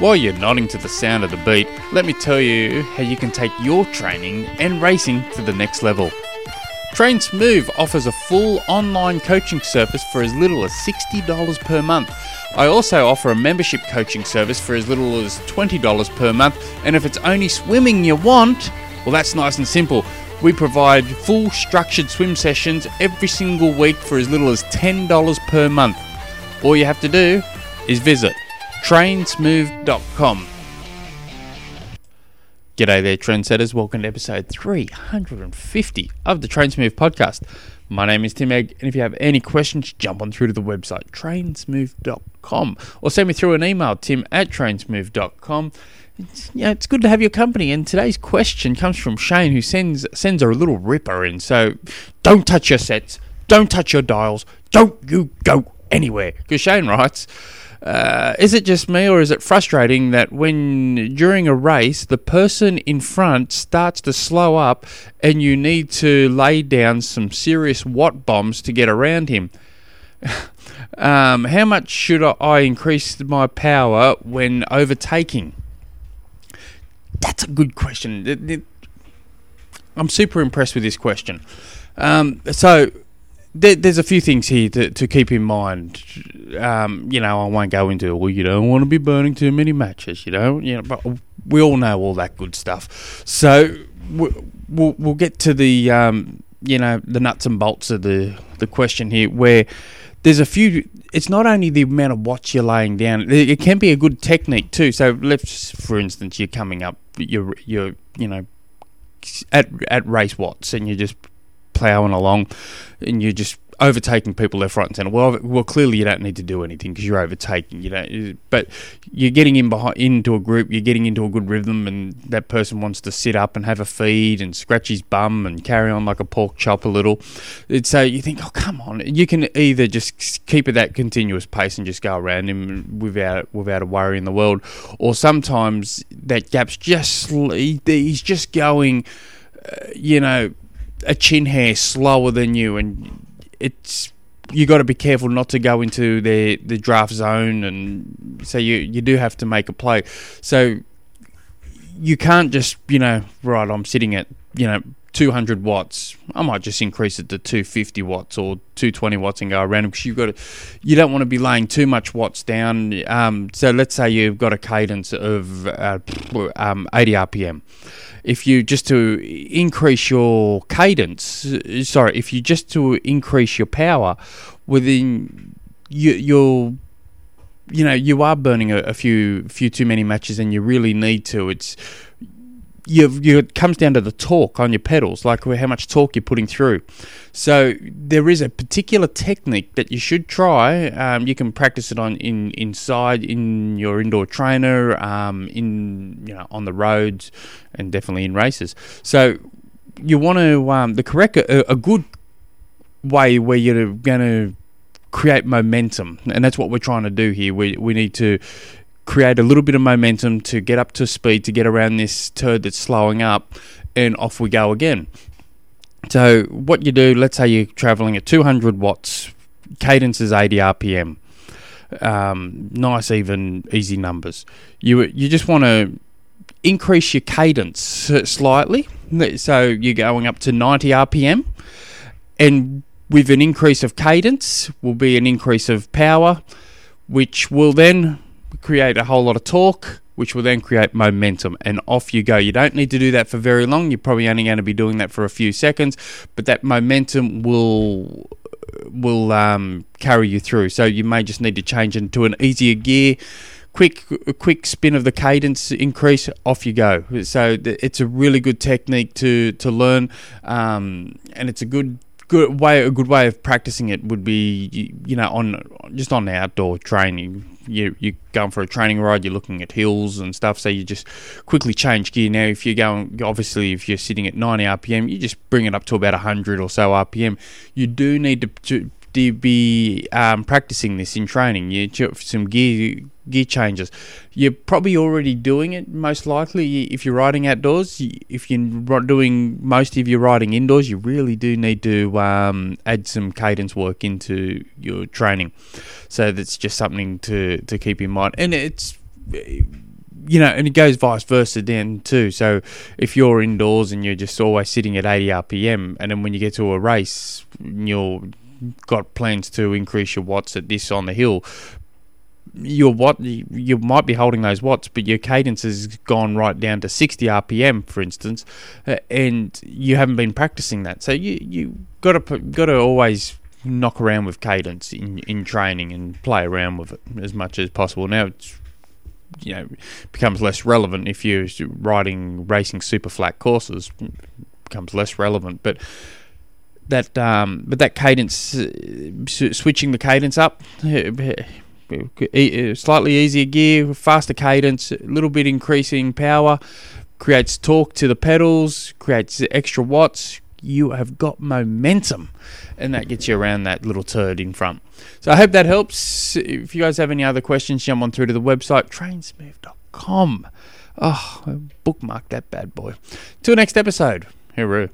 While you're nodding to the sound of the beat, let me tell you how you can take your training and racing to the next level. TrainsMove offers a full online coaching service for as little as $60 per month. I also offer a membership coaching service for as little as $20 per month, and if it's only swimming you want, well, that's nice and simple. We provide full structured swim sessions every single week for as little as $10 per month. All you have to do is visit trainsmove.com. G'day there, trendsetters. Welcome to episode 350 of the TrainsMove podcast. My name is Tim Egg, and if you have any questions, jump on through to the website, trainsmove.com, or send me through an email, tim@trainsmove.com. It's good to have your company, and today's question comes from Shane, who sends a little ripper in. So don't touch your sets, don't touch your dials, don't you go anywhere. Because Shane writes, is it just me, or is it frustrating that when during a race the person in front starts to slow up and you need to lay down some serious watt bombs to get around him? How much should I increase my power when overtaking? That's a good question. I'm super impressed with this question. There's a few things here to keep in mind. I won't go into, well, you don't want to be burning too many matches, but we all know all that good stuff. So we'll get to the, the nuts and bolts of the question here, where there's a few. It's not only the amount of watts you're laying down. It can be a good technique too. So let's, for instance, you're coming up, you're at race watts, and you're just plowing along, and you're just overtaking people left, right, and centre. Well, clearly you don't need to do anything because you're overtaking. But you're getting into a group. You're getting into a good rhythm, and that person wants to sit up and have a feed and scratch his bum and carry on like a pork chop a little. And so you think, oh, come on! You can either just keep at that continuous pace and just go around him without a worry in the world, or sometimes that gap's just he's just going, a chin hair slower than you, and it's, you got to be careful not to go into the draft zone, and so you do have to make a play. So you can't just right, I'm sitting at 200 watts. I might just increase it to 250 watts or 220 watts and go around, because you don't want to be laying too much watts down. So let's say you've got a cadence of 80 RPM. If you just to increase your power, within you'll. You are burning a few too many matches, and you really need to. It comes down to the torque on your pedals, like how much torque you're putting through. So there is a particular technique that you should try. You can practice it inside in your indoor trainer, on the roads, and definitely in races. So you want to a good way where you're going to create momentum, and that's what we're trying to do here. We need to create a little bit of momentum to get up to speed, to get around this turd that's slowing up, and off we go again. So what you do, let's say you're traveling at 200 watts, cadence is 80 RPM, nice, even, easy numbers. You just want to increase your cadence slightly, so you're going up to 90 RPM, and with an increase of cadence will be an increase of power, which will then create a whole lot of torque, which will then create momentum, and off you go. You don't need to do that for very long. You're probably only going to be doing that for a few seconds, but that momentum will carry you through. So you may just need to change into an easier gear, quick spin of the cadence increase, off you go. So it's a really good technique to learn, and it's a good way of practicing. It would be on outdoor training. You're going for a training ride, you're looking at hills and stuff, so you just quickly change gear. Now if you're sitting at 90 RPM, you just bring it up to about 100 or so RPM. You do need to be practicing this in training. Some gear changes. You're probably already doing it, most likely, if you're riding outdoors. If you're doing most of your riding indoors, you really do need to add some cadence work into your training. So that's just something to keep in mind. And it's you know, and it goes vice versa then too. So if you're indoors and you're just always sitting at 80 RPM, and then when you get to a race, you're got plans to increase your watts at this on the hill, you might be holding those watts, but your cadence has gone right down to 60 RPM, for instance, and you haven't been practicing that. So you got to always knock around with cadence in training and play around with it as much as possible. Now it's, you know, becomes less relevant if you're racing super flat courses. It becomes less relevant, but that cadence, switching the cadence up, slightly easier gear, faster cadence, a little bit increasing power, creates torque to the pedals, creates extra watts. You have got momentum, and that gets you around that little turd in front. So I hope that helps. If you guys have any other questions, jump on through to the website, trainsmove.com. Oh, bookmark that bad boy. Till next episode. Hooroo.